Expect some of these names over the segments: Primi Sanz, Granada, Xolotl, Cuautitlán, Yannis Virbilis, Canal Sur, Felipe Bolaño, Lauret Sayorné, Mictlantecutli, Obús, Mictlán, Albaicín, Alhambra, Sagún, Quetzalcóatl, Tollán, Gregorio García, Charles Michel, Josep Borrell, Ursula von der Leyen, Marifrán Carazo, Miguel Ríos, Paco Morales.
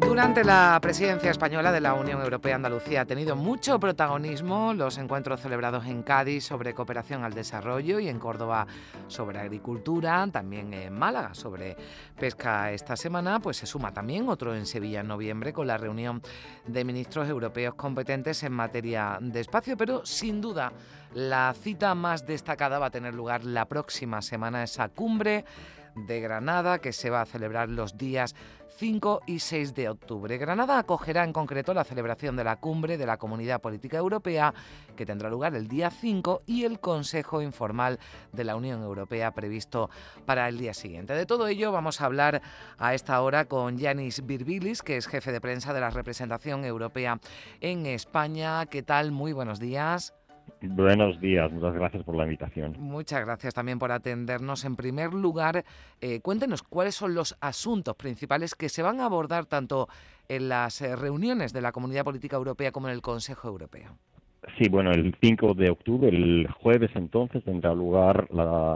Durante la presidencia española de la Unión Europea, Andalucía ha tenido mucho protagonismo. Los encuentros celebrados en Cádiz sobre cooperación al desarrollo y en Córdoba sobre agricultura, también en Málaga sobre pesca esta semana, pues se suma también otro en Sevilla en noviembre con la reunión de ministros europeos competentes en materia de espacio, pero sin duda la cita más destacada va a tener lugar la próxima semana, esa cumbre de Granada que se va a celebrar los días 5 y 6 de octubre. Granada acogerá en concreto la celebración de la cumbre de la Comunidad Política Europea, que tendrá lugar el día 5, y el Consejo Informal de la Unión Europea previsto para el día siguiente. De todo ello vamos a hablar a esta hora con Yannis Virbilis, que es jefe de prensa de la representación europea en España. ¿Qué tal? Muy buenos días. Buenos días, muchas gracias por la invitación. Muchas gracias también por atendernos. En primer lugar, cuéntenos cuáles son los asuntos principales que se van a abordar tanto en las reuniones de la Comunidad Política Europea como en el Consejo Europeo. Sí, bueno, el 5 de octubre, el jueves entonces, tendrá lugar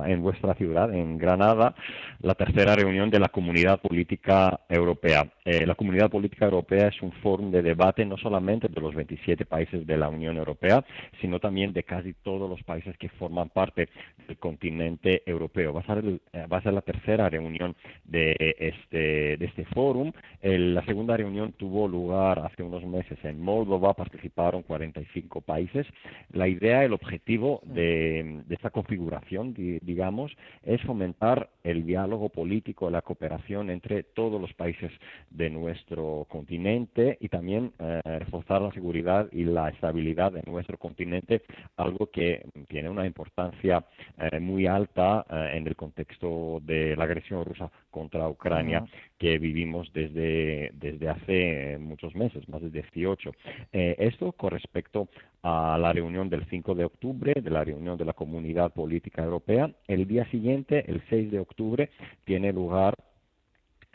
en vuestra ciudad, en Granada, la tercera reunión de la Comunidad Política Europea. La Comunidad Política Europea es un foro de debate no solamente de los 27 países de la Unión Europea, sino también de casi todos los países que forman parte del continente europeo. Va a ser la tercera reunión de este fórum. La segunda reunión tuvo lugar hace unos meses en Moldova, participaron 45 países. La idea, el objetivo de esta configuración, digamos, es fomentar el diálogo político, la cooperación entre todos los países de nuestro continente y también reforzar la seguridad y la estabilidad de nuestro continente, algo que tiene una importancia muy alta en el contexto de la agresión rusa contra Ucrania, que vivimos desde hace muchos meses, más de 18. Esto con respecto a la reunión del 5 de octubre, de la reunión de la Comunidad Política Europea. El día siguiente, el 6 de octubre, tiene lugar,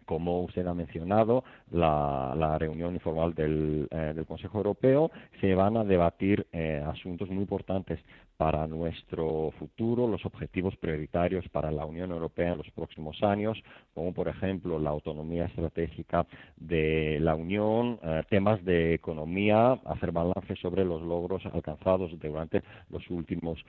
como usted ha mencionado, la reunión informal del Consejo Europeo. Se van a debatir asuntos muy importantes para nuestro futuro, los objetivos prioritarios para la Unión Europea en los próximos años, como por ejemplo la autonomía estratégica de la Unión, temas de economía, hacer balance sobre los logros alcanzados durante los últimos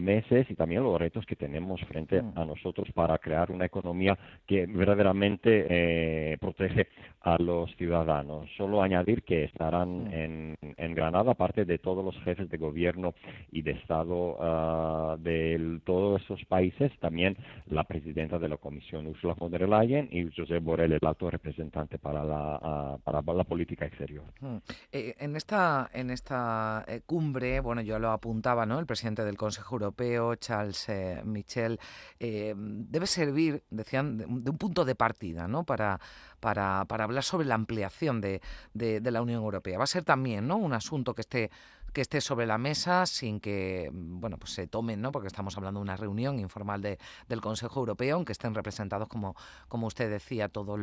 meses y también los retos que tenemos frente a nosotros para crear una economía que verdaderamente protege a los ciudadanos. Solo añadir que estarán en Granada, aparte de todos los jefes de gobierno y de Estado de todos esos países, también la presidenta de la Comisión, Ursula von der Leyen, y Josep Borrell, el alto representante para la política exterior. En esta cumbre, bueno, yo lo apuntaba, ¿no? El presidente del Consejo Europeo, Charles Michel, debe servir, decían, de un punto de partida, ¿no? Para hablar sobre la ampliación de la Unión Europea. Va a ser también, ¿no?, un asunto que esté sobre la mesa sin que, bueno, pues se tomen, ¿no?, porque estamos hablando de una reunión informal del Consejo Europeo, aunque estén representados, como usted decía, todos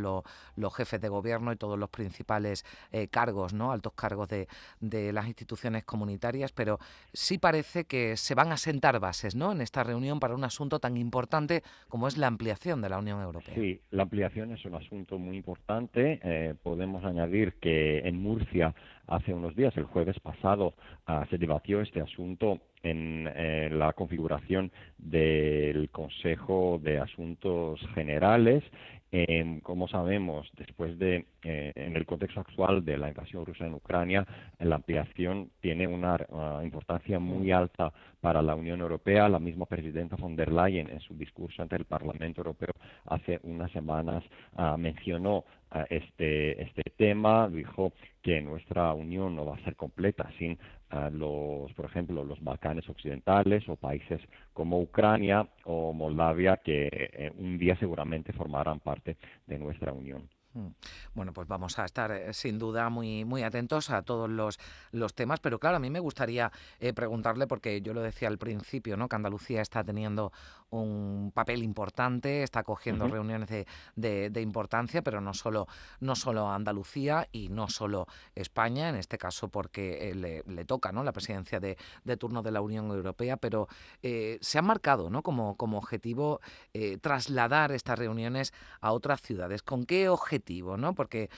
los jefes de gobierno y todos los principales cargos, ¿no?, altos cargos de las instituciones comunitarias, pero sí parece que se van a sentar bases, ¿no?, en esta reunión para un asunto tan importante como es la ampliación de la Unión Europea. Sí, la ampliación es un asunto muy importante. Podemos añadir que en Murcia hace unos días, el jueves pasado, se debatió este asunto en la configuración del Consejo de Asuntos Generales. Como sabemos, después en el contexto actual de la invasión rusa en Ucrania, la ampliación tiene una importancia muy alta para la Unión Europea. La misma presidenta von der Leyen, en su discurso ante el Parlamento Europeo hace unas semanas, mencionó este tema. Dijo que nuestra Unión no va a ser completa sin por ejemplo, los Balcanes occidentales o países como Ucrania o Moldavia, que un día seguramente formarán parte de nuestra Unión. Bueno, pues vamos a estar sin duda muy, muy atentos a todos los temas, pero claro, a mí me gustaría preguntarle, porque yo lo decía al principio, ¿no?, que Andalucía está teniendo un papel importante, está cogiendo reuniones de importancia, pero no solo Andalucía y no solo España, en este caso porque le toca, ¿no?, la presidencia de turno de la Unión Europea, pero se han marcado, ¿no?, como objetivo trasladar estas reuniones a otras ciudades. ¿Con qué objetivo?, ¿no? Porque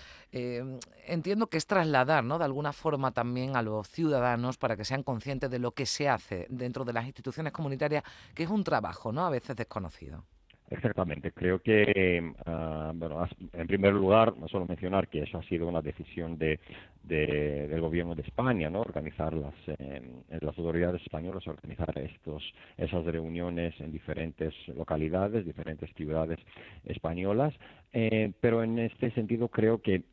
entiendo que es trasladar, ¿no?, de alguna forma también a los ciudadanos para que sean conscientes de lo que se hace dentro de las instituciones comunitarias, que es un trabajo, ¿no?, a veces desconocido. Exactamente. Creo que, en primer lugar, solo mencionar que eso ha sido una decisión del Gobierno de España, ¿no? Organizar las autoridades españolas, organizar esas reuniones en diferentes localidades, diferentes ciudades españolas. Pero en este sentido creo que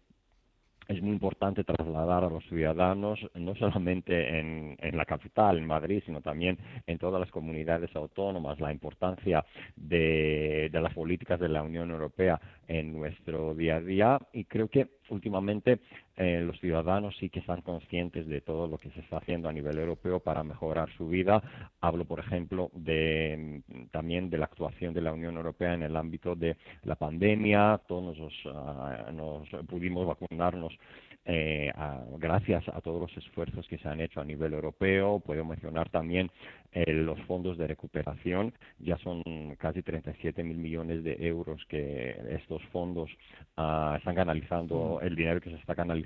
es muy importante trasladar a los ciudadanos, no solamente en la capital, en Madrid, sino también en todas las comunidades autónomas, la importancia de las políticas de la Unión Europea en nuestro día a día. Y creo que últimamente los ciudadanos sí que están conscientes de todo lo que se está haciendo a nivel europeo para mejorar su vida. Hablo, por ejemplo, también de la actuación de la Unión Europea en el ámbito de la pandemia. Todos nos pudimos vacunarnos gracias a todos los esfuerzos que se han hecho a nivel europeo. Puedo mencionar también los fondos de recuperación. Ya son casi 37.000 millones de euros que estos fondos están canalizando, el dinero que se está canalizando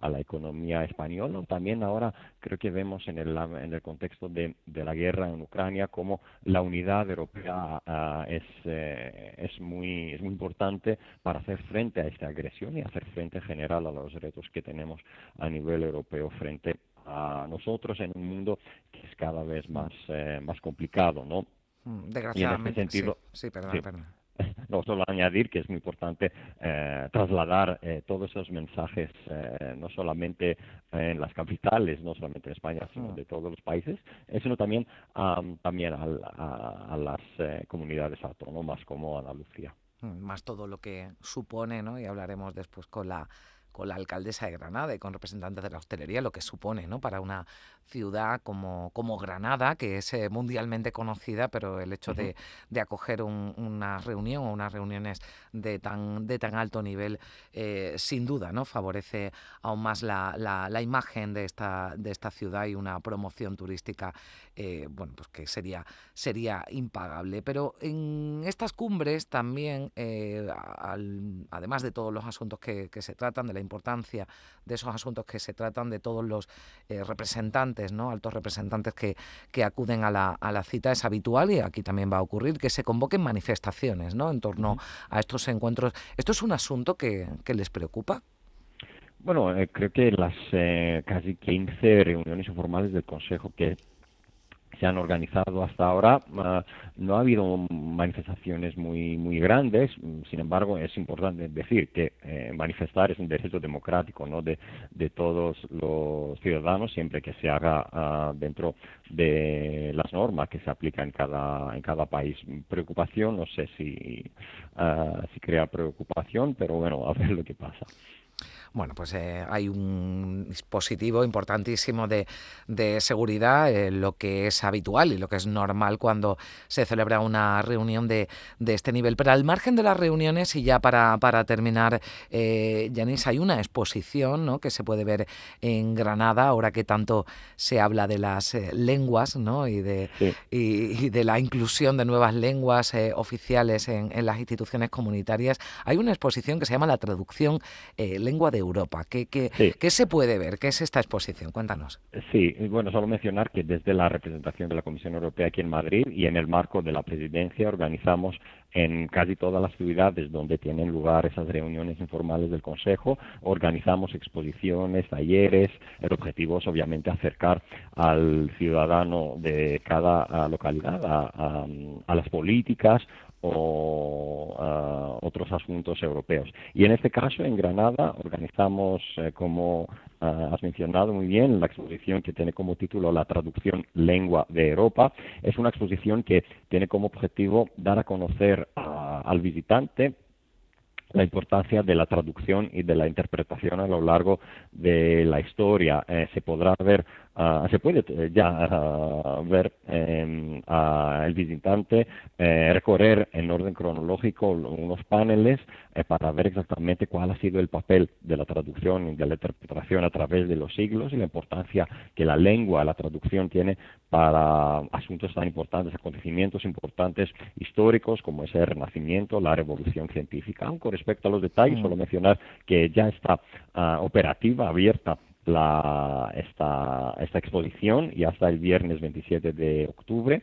a la economía española. También ahora creo que vemos en el contexto de la guerra en Ucrania cómo la unidad europea es muy importante para hacer frente a esta agresión y hacer frente en general a los retos que tenemos a nivel europeo frente a nosotros en un mundo que es cada vez más complicado, ¿no? Desgraciadamente. Y en este sentido, sí, perdón. No, solo añadir que es muy importante trasladar todos esos mensajes, no solamente en las capitales, no solamente en España, sino de todos los países, sino también a las comunidades autónomas como Andalucía. Más todo lo que supone, ¿no? Y hablaremos después con la alcaldesa de Granada y con representantes de la hostelería, lo que supone, ¿no?, para una ciudad como Granada, que es mundialmente conocida, pero el hecho de acoger una reunión o unas reuniones de tan alto nivel, sin duda, ¿no?, favorece aún más la imagen de esta ciudad y una promoción turística pues que sería impagable. Pero en estas cumbres también, además de todos los asuntos que se tratan, de la importancia de esos asuntos que se tratan, de todos los representantes, ¿no?, altos representantes que acuden a la cita, es habitual, y aquí también va a ocurrir, que se convoquen manifestaciones, ¿no?, en torno a estos encuentros. ¿Esto es un asunto que les preocupa? Bueno, creo que las casi 15 reuniones informales del Consejo que se han organizado hasta ahora, no ha habido manifestaciones muy muy grandes. Sin embargo, es importante decir que manifestar es un derecho democrático, ¿no?, de todos los ciudadanos, siempre que se haga dentro de las normas que se aplican en cada país. Preocupación, no sé si crea preocupación, pero bueno, a ver lo que pasa. Bueno, pues hay un dispositivo importantísimo de seguridad, lo que es habitual y lo que es normal cuando se celebra una reunión de este nivel. Pero al margen de las reuniones, y ya para terminar, Yannis, hay una exposición, ¿no?, que se puede ver en Granada, ahora que tanto se habla de las lenguas, ¿no?, y de la inclusión de nuevas lenguas oficiales en las instituciones comunitarias. Hay una exposición que se llama La traducción lengua de Europa. ¿Qué se puede ver? ¿Qué es esta exposición? Cuéntanos. Sí, bueno, solo mencionar que desde la representación de la Comisión Europea aquí en Madrid y en el marco de la presidencia organizamos en casi todas las ciudades donde tienen lugar esas reuniones informales del Consejo, organizamos exposiciones, talleres. El objetivo es obviamente acercar al ciudadano de cada localidad a las políticas o otros asuntos europeos. Y en este caso, en Granada, organizamos, como has mencionado muy bien, la exposición que tiene como título La traducción lengua de Europa. Es una exposición que tiene como objetivo dar a conocer al visitante la importancia de la traducción y de la interpretación a lo largo de la historia. Se podrá ver se puede ya ver al visitante recorrer en orden cronológico unos paneles para ver exactamente cuál ha sido el papel de la traducción y de la interpretación a través de los siglos y la importancia que la lengua, la traducción tiene para asuntos tan importantes, acontecimientos importantes históricos como ese Renacimiento, la Revolución Científica. Aunque respecto a los detalles, solo mencionar que ya está operativa, abierta esta exposición y hasta el viernes 27 de octubre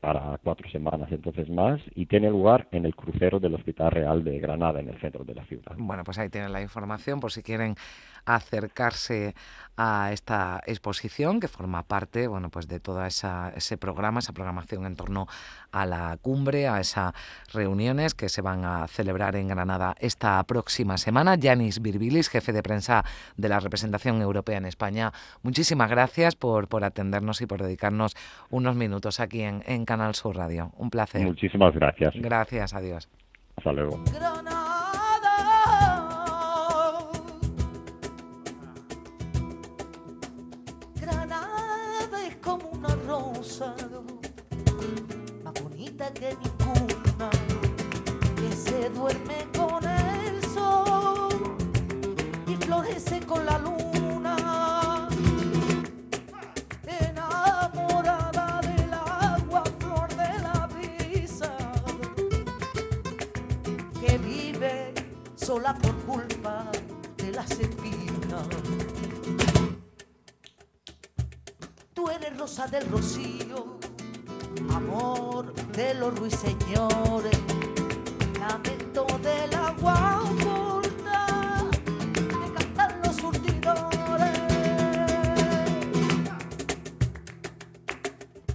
para 4 semanas entonces más, y tiene lugar en el crucero del Hospital Real de Granada, en el centro de la ciudad. Bueno, pues ahí tienen la información por si quieren acercarse a esta exposición que forma parte, bueno, pues de toda ese programa, esa programación en torno a la cumbre, a esas reuniones que se van a celebrar en Granada esta próxima semana. Yannis Virbilis, jefe de prensa de la representación europea en España, muchísimas gracias por atendernos y por dedicarnos unos minutos aquí en Canal Sur Radio. Un placer. Muchísimas gracias. Gracias, adiós. Hasta luego. Granada, Granada es como una rosa, más bonita que ninguna, que se duerme con el sol y florece con la luna. Sola por culpa de las espinas. Tú eres rosa del rocío, amor de los ruiseñores, lamento del agua oculta que cantan los surtidores.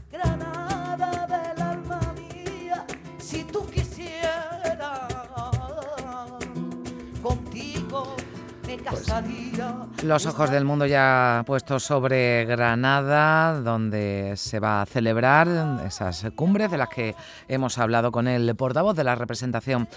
Granada del alma mía, si tú quisieras, pues, los ojos del mundo ya puestos sobre Granada, donde se va a celebrar esas cumbres de las que hemos hablado con el portavoz de la representación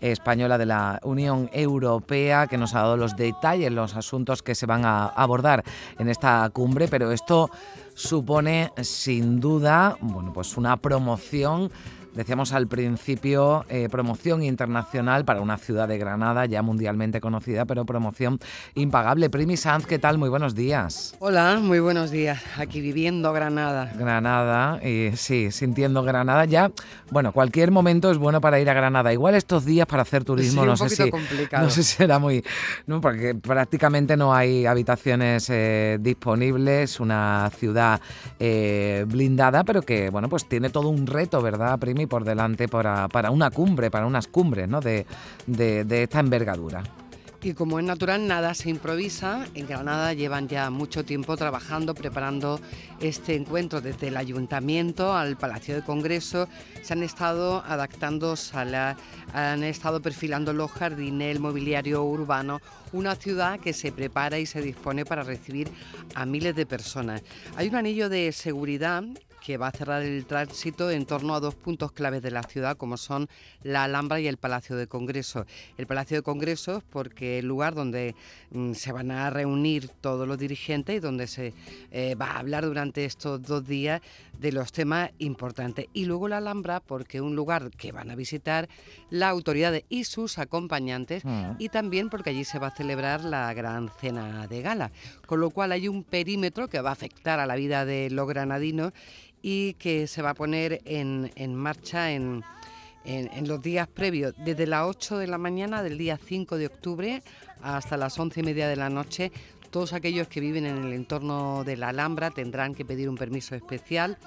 española de la Unión Europea, que nos ha dado los detalles, los asuntos que se van a abordar en esta cumbre, pero esto supone sin duda, bueno, pues una promoción. Decíamos al principio, promoción internacional para una ciudad de Granada ya mundialmente conocida, pero promoción impagable. Primi Sanz, ¿qué tal? Muy buenos días. Hola, muy buenos días. Aquí viviendo Granada. Granada, sí, sintiendo Granada ya. Bueno, cualquier momento es bueno para ir a Granada. Igual estos días para hacer turismo, sí, no sé si... un poquito complicado. No sé si será muy... No, porque prácticamente no hay habitaciones disponibles, una ciudad blindada, pero que, bueno, pues tiene todo un reto, ¿verdad, Primi? Y por delante para una cumbre, para unas cumbres, ¿no? de esta envergadura. Y como es natural, nada se improvisa. En Granada llevan ya mucho tiempo trabajando, preparando este encuentro desde el Ayuntamiento al Palacio de Congreso. Se han estado adaptando salas, han estado perfilando los jardines, el mobiliario urbano. Una ciudad que se prepara y se dispone para recibir a miles de personas. Hay un anillo de seguridad que va a cerrar el tránsito en torno a 2 puntos claves de la ciudad, como son la Alhambra y el Palacio de Congresos. El Palacio de Congresos, porque es el lugar donde se van a reunir todos los dirigentes y donde se va a hablar durante estos 2 días de los temas importantes. Y luego la Alhambra, porque es un lugar que van a visitar las autoridades y sus acompañantes, y también porque allí se va a celebrar la gran cena de gala. Con lo cual hay un perímetro que va a afectar a la vida de los granadinos y que se va a poner en marcha en los días previos, desde las 8 de la mañana del día 5 de octubre hasta las 11:30 de la noche. Todos aquellos que viven en el entorno de la Alhambra tendrán que pedir un permiso especial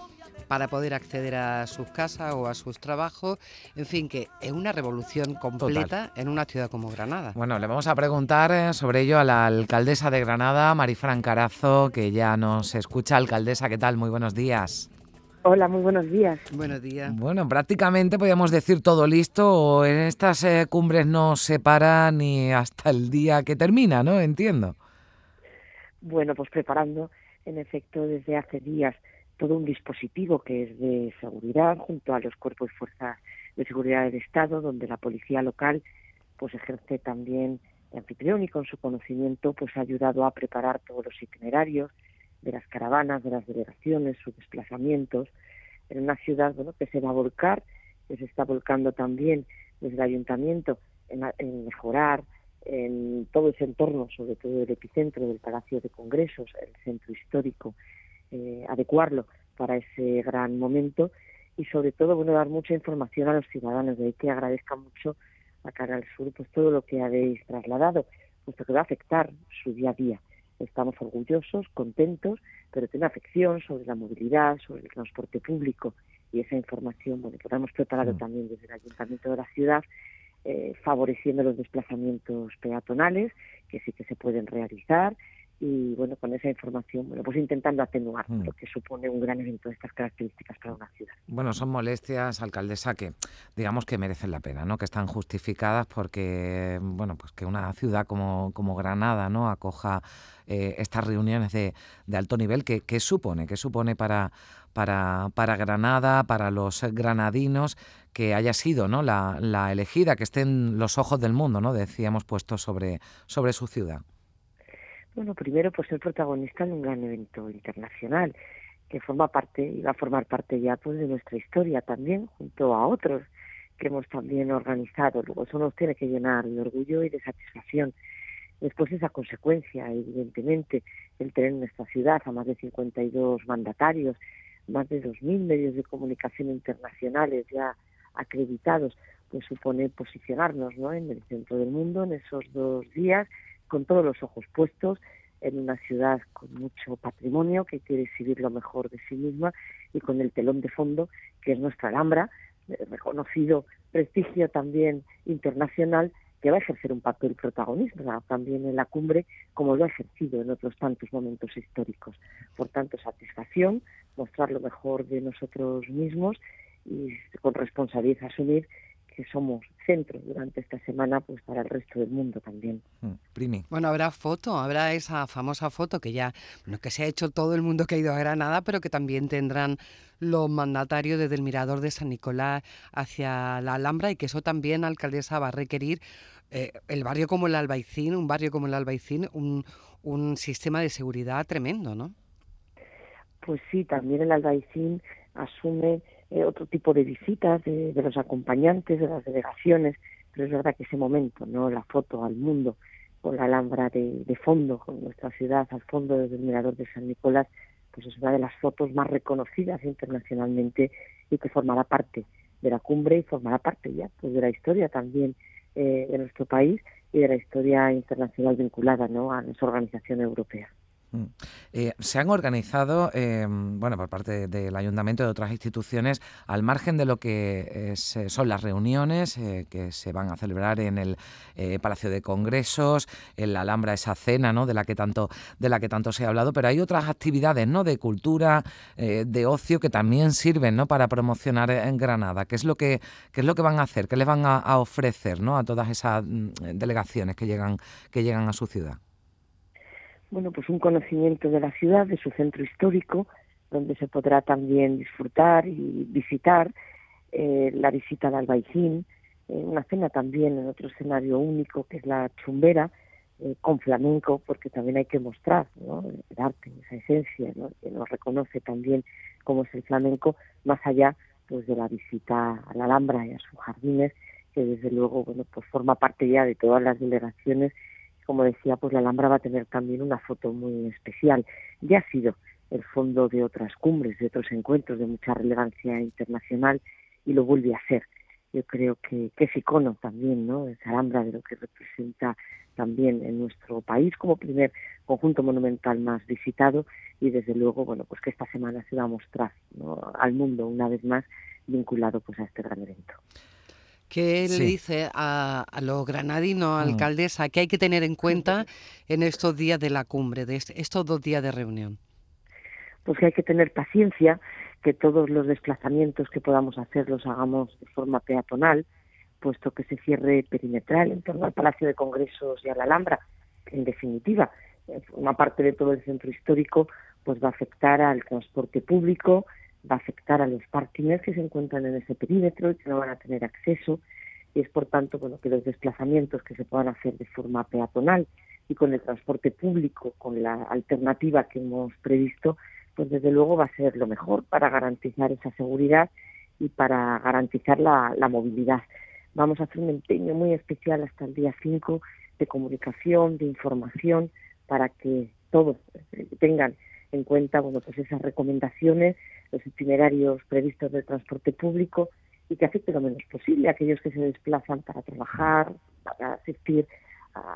para poder acceder a sus casas o a sus trabajos. En fin, que es una revolución completa. Total. En una ciudad como Granada. Bueno, le vamos a preguntar sobre ello a la alcaldesa de Granada, Marifrán Carazo, que ya nos escucha. Alcaldesa, ¿qué tal? Muy buenos días. Hola, muy buenos días. Buenos días. Bueno, prácticamente podríamos decir todo listo, o en estas cumbres no se para ni hasta el día que termina, ¿no? Entiendo. Bueno, pues preparando, en efecto, desde hace días todo un dispositivo que es de seguridad junto a los cuerpos y fuerzas de seguridad del Estado, donde la policía local pues ejerce también de anfitrión y con su conocimiento pues ha ayudado a preparar todos los itinerarios, de las caravanas, de las delegaciones, sus desplazamientos, en una ciudad, bueno, que se va a volcar, que se está volcando también desde el ayuntamiento en mejorar en todo ese entorno, sobre todo el epicentro del Palacio de Congresos, el centro histórico, adecuarlo para ese gran momento y sobre todo, bueno, dar mucha información a los ciudadanos. De ahí que agradezca mucho a Canal Sur pues todo lo que habéis trasladado, puesto que va a afectar su día a día. Estamos orgullosos, contentos, pero tiene afección sobre la movilidad, sobre el transporte público, y esa información, bueno, que la hemos preparado también desde el Ayuntamiento de la ciudad, favoreciendo los desplazamientos peatonales, que sí que se pueden realizar, y bueno, con esa información, bueno, pues intentando atenuar lo que supone un gran evento de estas características para una ciudad. Bueno, son molestias, alcaldesa, que digamos que merecen la pena, ¿no? Que están justificadas porque, bueno, pues que una ciudad como Granada, ¿no?, acoja estas reuniones de alto nivel. ¿Qué supone para Granada, para los granadinos, que haya sido, ¿no?, la elegida, que estén los ojos del mundo, ¿no?, decíamos, puestos sobre su ciudad? Bueno, primero, pues ser protagonista de un gran evento internacional que forma parte y va a formar parte ya pues de nuestra historia también, junto a otros que hemos también organizado. Luego eso nos tiene que llenar de orgullo y de satisfacción. Después esa consecuencia, evidentemente, el tener en nuestra ciudad a más de 52 mandatarios, más de 2.000 medios de comunicación internacionales ya acreditados, pues supone posicionarnos, ¿no?, en el centro del mundo en esos 2 días, con todos los ojos puestos en una ciudad con mucho patrimonio que quiere exhibir lo mejor de sí misma y con el telón de fondo que es nuestra Alhambra, reconocido prestigio también internacional, que va a ejercer un papel protagonista también en la cumbre como lo ha ejercido en otros tantos momentos históricos. Por tanto, satisfacción, mostrar lo mejor de nosotros mismos y con responsabilidad asumir que somos centro durante esta semana pues para el resto del mundo también. Primi. Bueno, habrá esa famosa foto que ya, bueno, que se ha hecho todo el mundo que ha ido a Granada, pero que también tendrán los mandatarios desde el mirador de San Nicolás hacia la Alhambra, y que eso también, alcaldesa, va a requerir el barrio como el Albaicín, un sistema de seguridad tremendo, ¿no? Pues sí, también el Albaicín asume otro tipo de visitas de los acompañantes, de las delegaciones, pero es verdad que ese momento, ¿no?, la foto al mundo, con la Alhambra de fondo, con nuestra ciudad al fondo desde el mirador de San Nicolás, pues es una de las fotos más reconocidas internacionalmente y que formará parte de la cumbre y formará parte ya pues de la historia también de nuestro país y de la historia internacional vinculada, ¿no?, a nuestra organización europea. Se han organizado, por parte del Ayuntamiento y de otras instituciones, al margen de lo que son las reuniones que se van a celebrar en el Palacio de Congresos, en la Alhambra, esa cena, ¿no?, de la que tanto se ha hablado, pero hay otras actividades, ¿no?, de cultura, de ocio, que también sirven, ¿no?, para promocionar en Granada. ¿Qué es lo que van a hacer? ¿Qué les van a ofrecer, ¿no?, a todas esas delegaciones que llegan a su ciudad? Bueno, pues un conocimiento de la ciudad, de su centro histórico, donde se podrá también disfrutar y visitar, la visita al Albaicín, una cena también en otro escenario único que es la chumbera, con flamenco, porque también hay que mostrar, ¿no?, el arte, esa esencia, ¿no?, que nos reconoce también cómo es el flamenco, más allá pues de la visita a la Alhambra y a sus jardines, que desde luego, bueno, pues forma parte ya de todas las delegaciones. Como decía, pues la Alhambra va a tener también una foto muy especial. Ya ha sido el fondo de otras cumbres, de otros encuentros de mucha relevancia internacional, y lo vuelve a ser. Yo creo que es icono también, ¿no?, esa Alhambra, de lo que representa también en nuestro país como primer conjunto monumental más visitado, y desde luego, bueno, pues que esta semana se va a mostrar, ¿no?, al mundo una vez más vinculado pues a este gran evento. ¿Qué le dice a los granadinos, alcaldesa, que hay que tener en cuenta en estos días de la cumbre, de estos 2 días de reunión? Pues que hay que tener paciencia, que todos los desplazamientos que podamos hacer los hagamos de forma peatonal, puesto que se cierre perimetral en torno al Palacio de Congresos y a la Alhambra. En definitiva, una parte de todo el centro histórico pues va a afectar al transporte público, va a afectar a los parkings que se encuentran en ese perímetro y que no van a tener acceso, y es por tanto, bueno, que los desplazamientos que se puedan hacer de forma peatonal y con el transporte público, con la alternativa que hemos previsto, pues desde luego va a ser lo mejor para garantizar esa seguridad y para garantizar la movilidad. Vamos a hacer un empeño muy especial hasta el día 5 de comunicación, de información, para que todos tengan en cuenta pues esas recomendaciones, los itinerarios previstos del transporte público, y que afecte lo menos posible a aquellos que se desplazan para trabajar, para asistir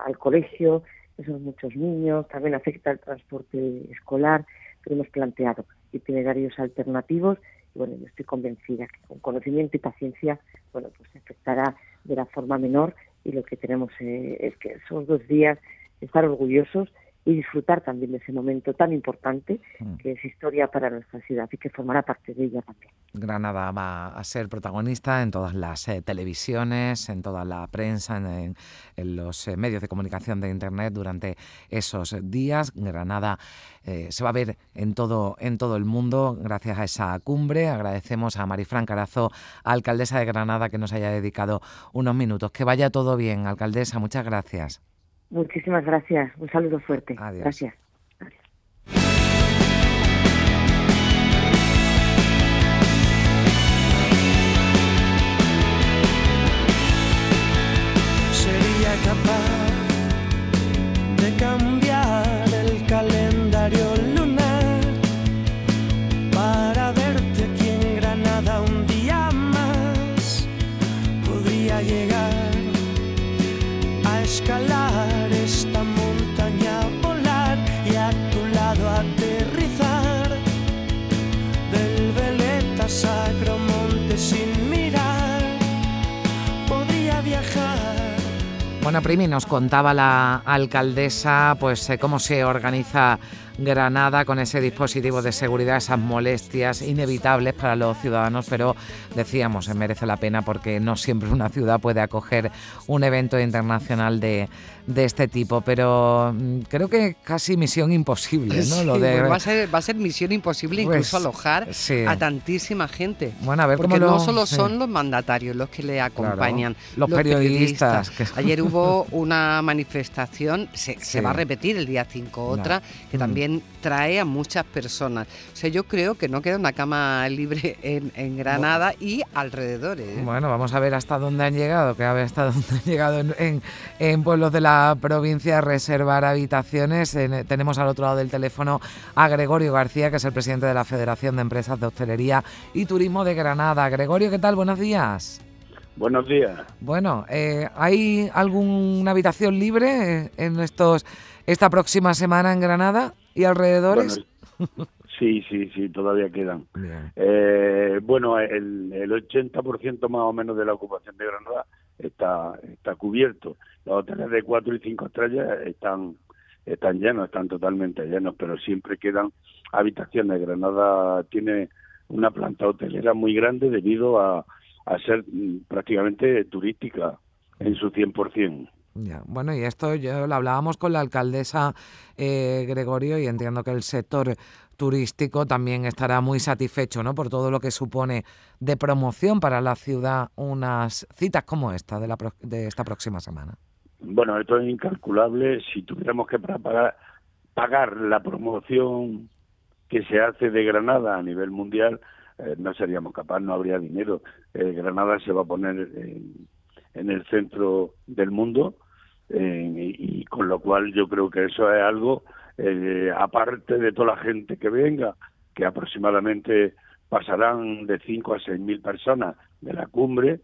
al colegio, que son muchos niños. También afecta el transporte escolar, pero hemos planteado itinerarios alternativos. Bueno, yo estoy convencida que con conocimiento y paciencia, pues se afectará de la forma menor, y lo que tenemos es que esos 2 días estar orgullosos y disfrutar también de ese momento tan importante que es historia para nuestra ciudad y que formará parte de ella también. Granada va a ser protagonista en todas las televisiones, en toda la prensa, en los medios de comunicación de Internet durante esos días. Granada se va a ver en todo el mundo gracias a esa cumbre. Agradecemos a Marifrán Carazo, alcaldesa de Granada, que nos haya dedicado unos minutos. Que vaya todo bien, alcaldesa. Muchas gracias. Muchísimas gracias. Un saludo fuerte. Adiós. Gracias. Capaz de cambiar el calendario lunar para verte aquí en Granada un día más. Podría llegar a escalar esta montaña, volar y a tu lado aterrizar del veleta sacro monte sin mirar. Podría viajar. Bueno, Primi, nos contaba la alcaldesa cómo se organiza Granada con ese dispositivo de seguridad, esas molestias inevitables para los ciudadanos, pero decíamos, merece la pena porque no siempre una ciudad puede acoger un evento internacional de este tipo, pero creo que casi misión imposible, ¿no? Sí, va a ser misión imposible incluso alojar a tantísima gente. Bueno, a ver porque no solo son los mandatarios los que le acompañan, claro, los periodistas. Ayer hubo una manifestación, se va a repetir el día 5 otra, que también trae a muchas personas. O sea, yo creo que no queda una cama libre en Granada y alrededores. Bueno, vamos a ver hasta dónde han llegado, en pueblos de la provincia, reservar habitaciones. Tenemos al otro lado del teléfono a Gregorio García, que es el presidente de la Federación de Empresas de Hostelería y Turismo de Granada. Gregorio, ¿qué tal? Buenos días. Buenos días. Bueno, ¿hay alguna habitación libre en esta próxima semana en Granada y alrededores? Bueno, sí, todavía quedan. Bueno, el 80% más o menos de la ocupación de Granada está cubierto. Los hoteles de 4 y 5 estrellas están llenos, están totalmente llenos, pero siempre quedan habitaciones. Granada tiene una planta hotelera muy grande debido a ser prácticamente turística en su 100%. Ya. Bueno, y esto yo lo hablábamos con la alcaldesa Gregorio, y entiendo que el sector turístico también estará muy satisfecho, ¿no?, por todo lo que supone de promoción para la ciudad unas citas como esta de esta próxima semana. Bueno, esto es incalculable. Si tuviéramos que pagar la promoción que se hace de Granada a nivel mundial, no seríamos capaces, no habría dinero. Granada se va a poner en el centro del mundo, y con lo cual yo creo que eso es algo, aparte de toda la gente que venga, que aproximadamente pasarán de 5 a 6.000 personas de la cumbre.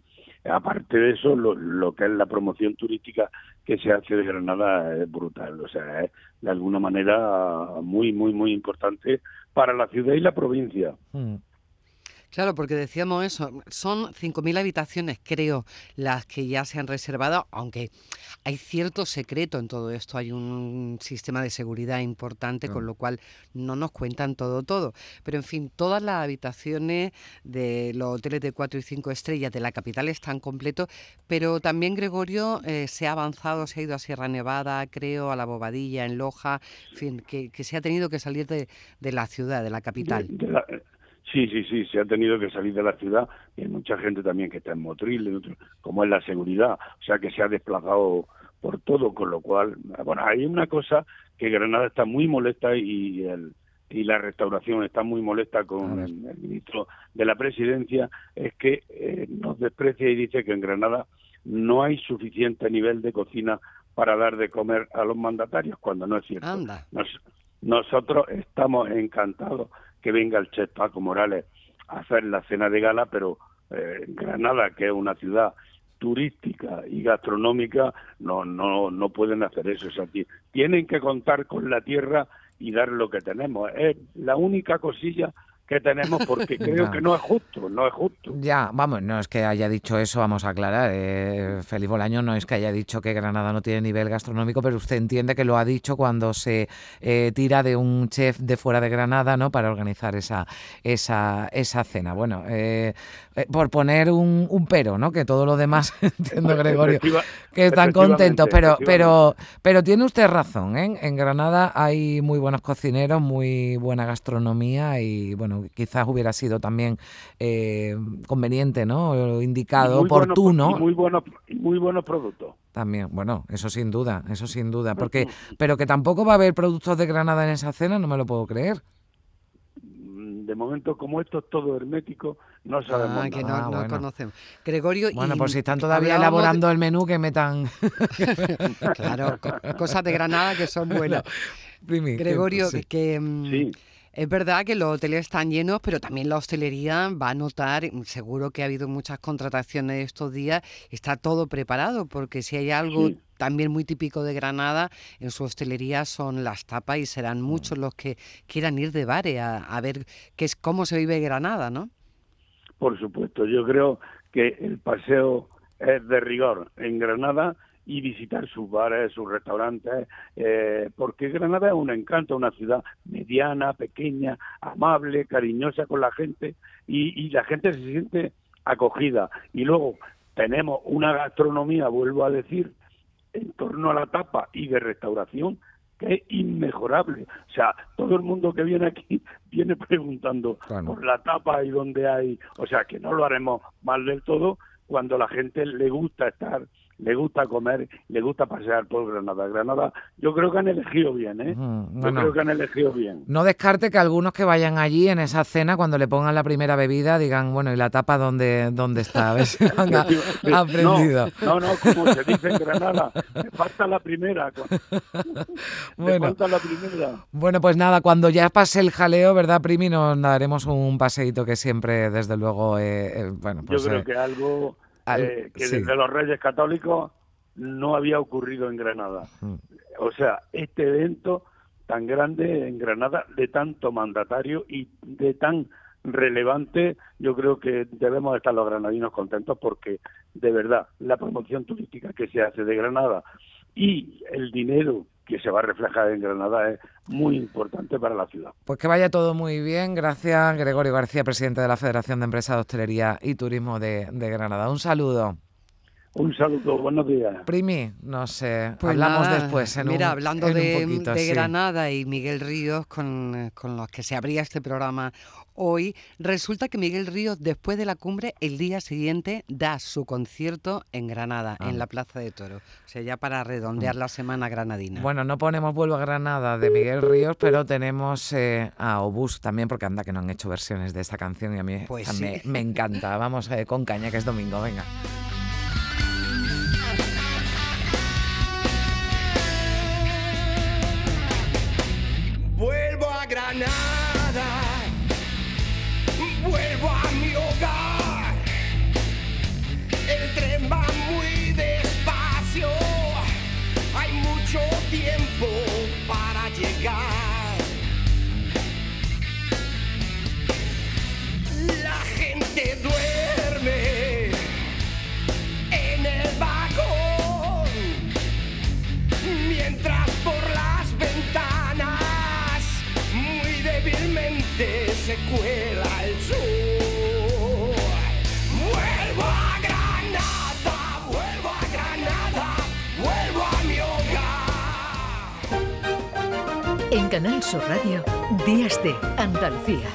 Aparte de eso, lo que es la promoción turística que se hace de Granada es brutal. O sea, es de alguna manera muy, muy, muy importante para la ciudad y la provincia. Claro, porque decíamos eso, son 5.000 habitaciones, creo, las que ya se han reservado, aunque hay cierto secreto en todo esto, hay un sistema de seguridad importante, con lo cual no nos cuentan todo. Pero, en fin, todas las habitaciones de los hoteles de 4 y 5 estrellas de la capital están completos, pero también, Gregorio, se ha avanzado, se ha ido a Sierra Nevada, creo, a La Bobadilla, en Loja, en fin, que se ha tenido que salir de la ciudad, de la capital. Sí, se ha tenido que salir de la ciudad, y hay mucha gente también que está en Motril, como es la seguridad, o sea que se ha desplazado por todo, con lo cual, bueno, hay una cosa que Granada está muy molesta y la restauración está muy molesta con el ministro de la Presidencia, es que nos desprecia y dice que en Granada no hay suficiente nivel de cocina para dar de comer a los mandatarios, cuando no es cierto. Nosotros estamos encantados que venga el chef Paco Morales a hacer la cena de gala, pero Granada, que es una ciudad turística y gastronómica, no pueden hacer eso. O sea, tienen que contar con la tierra y dar lo que tenemos. Es la única cosilla que tenemos, porque creo que no es justo. Ya, vamos, no es que haya dicho eso, vamos a aclarar. Felipe Bolaño no es que haya dicho que Granada no tiene nivel gastronómico, pero usted entiende que lo ha dicho cuando se tira de un chef de fuera de Granada, ¿no?, para organizar esa cena. Bueno, por poner un pero, ¿no?, que todo lo demás, entiendo, Gregorio, que están contentos, pero tiene usted razón, ¿eh? En Granada hay muy buenos cocineros, muy buena gastronomía y, bueno, quizás hubiera sido también conveniente, ¿no?, indicado, oportuno. Muy buenos productos. También, bueno, eso sin duda, porque pero que tampoco va a haber productos de Granada en esa cena, no me lo puedo creer. De momento, como esto es todo hermético, no sabemos que nada. No conocemos. Gregorio, bueno, pues si están todavía elaborando el menú, que metan... Claro, cosas de Granada que son buenas. Gregorio, sí. Es verdad que los hoteles están llenos, pero también la hostelería va a notar, seguro que ha habido muchas contrataciones estos días, está todo preparado, porque si hay algo también muy típico de Granada, en su hostelería son las tapas, y serán muchos los que quieran ir de bares a ver cómo se vive Granada, ¿no? Por supuesto, yo creo que el paseo es de rigor en Granada, y visitar sus bares, sus restaurantes, porque Granada es un encanto, una ciudad mediana, pequeña, amable, cariñosa con la gente, y la gente se siente acogida. Y luego tenemos una gastronomía, vuelvo a decir, en torno a la tapa y de restauración, que es inmejorable. O sea, todo el mundo que viene aquí viene preguntando por la tapa y dónde hay... O sea, que no lo haremos mal del todo cuando a la gente le gusta estar... Le gusta comer, le gusta pasear por Granada. Granada, yo creo que han elegido bien, ¿eh? Creo que han elegido bien. No descarte que algunos que vayan allí en esa cena, cuando le pongan la primera bebida, digan, bueno, ¿y la tapa dónde está? A ver si han aprendido. No, como se dice en Granada, me falta la primera. Bueno, pues nada, cuando ya pase el jaleo, ¿verdad, Primi? Nos daremos un paseíto que siempre, desde luego... yo creo que algo... desde los Reyes Católicos no había ocurrido en Granada. O sea, este evento tan grande en Granada, de tanto mandatario y de tan relevante, yo creo que debemos estar los granadinos contentos, porque de verdad la promoción turística que se hace de Granada y el dinero que se va a reflejar en Granada es muy importante para la ciudad. Pues que vaya todo muy bien. Gracias, Gregorio García, presidente de la Federación de Empresas de Hostelería y Turismo de Granada. Un saludo. Un saludo, buenos días. Primi, no sé, pues hablamos después. Hablando de Granada y Miguel Ríos, con los que se abría este programa hoy, resulta que Miguel Ríos, después de la cumbre, el día siguiente da su concierto en Granada, en la Plaza de Toros. O sea, ya para redondear la semana granadina. Bueno, no ponemos Vuelvo a Granada de Miguel Ríos, pero tenemos a Obús también, porque anda que no han hecho versiones de esta canción y a mí pues me encanta. Vamos con caña, que es domingo, venga. Vuelvo a Granada, vuelvo a mi hogar. El tren va muy despacio, hay mucho tiempo para llegar. La gente duerme en el vagón, mientras por las ventanas débilmente se cuela el sol. Vuelvo a Granada, vuelvo a Granada, vuelvo a mi hogar. En Canal Sur Radio, Días de Andalucía.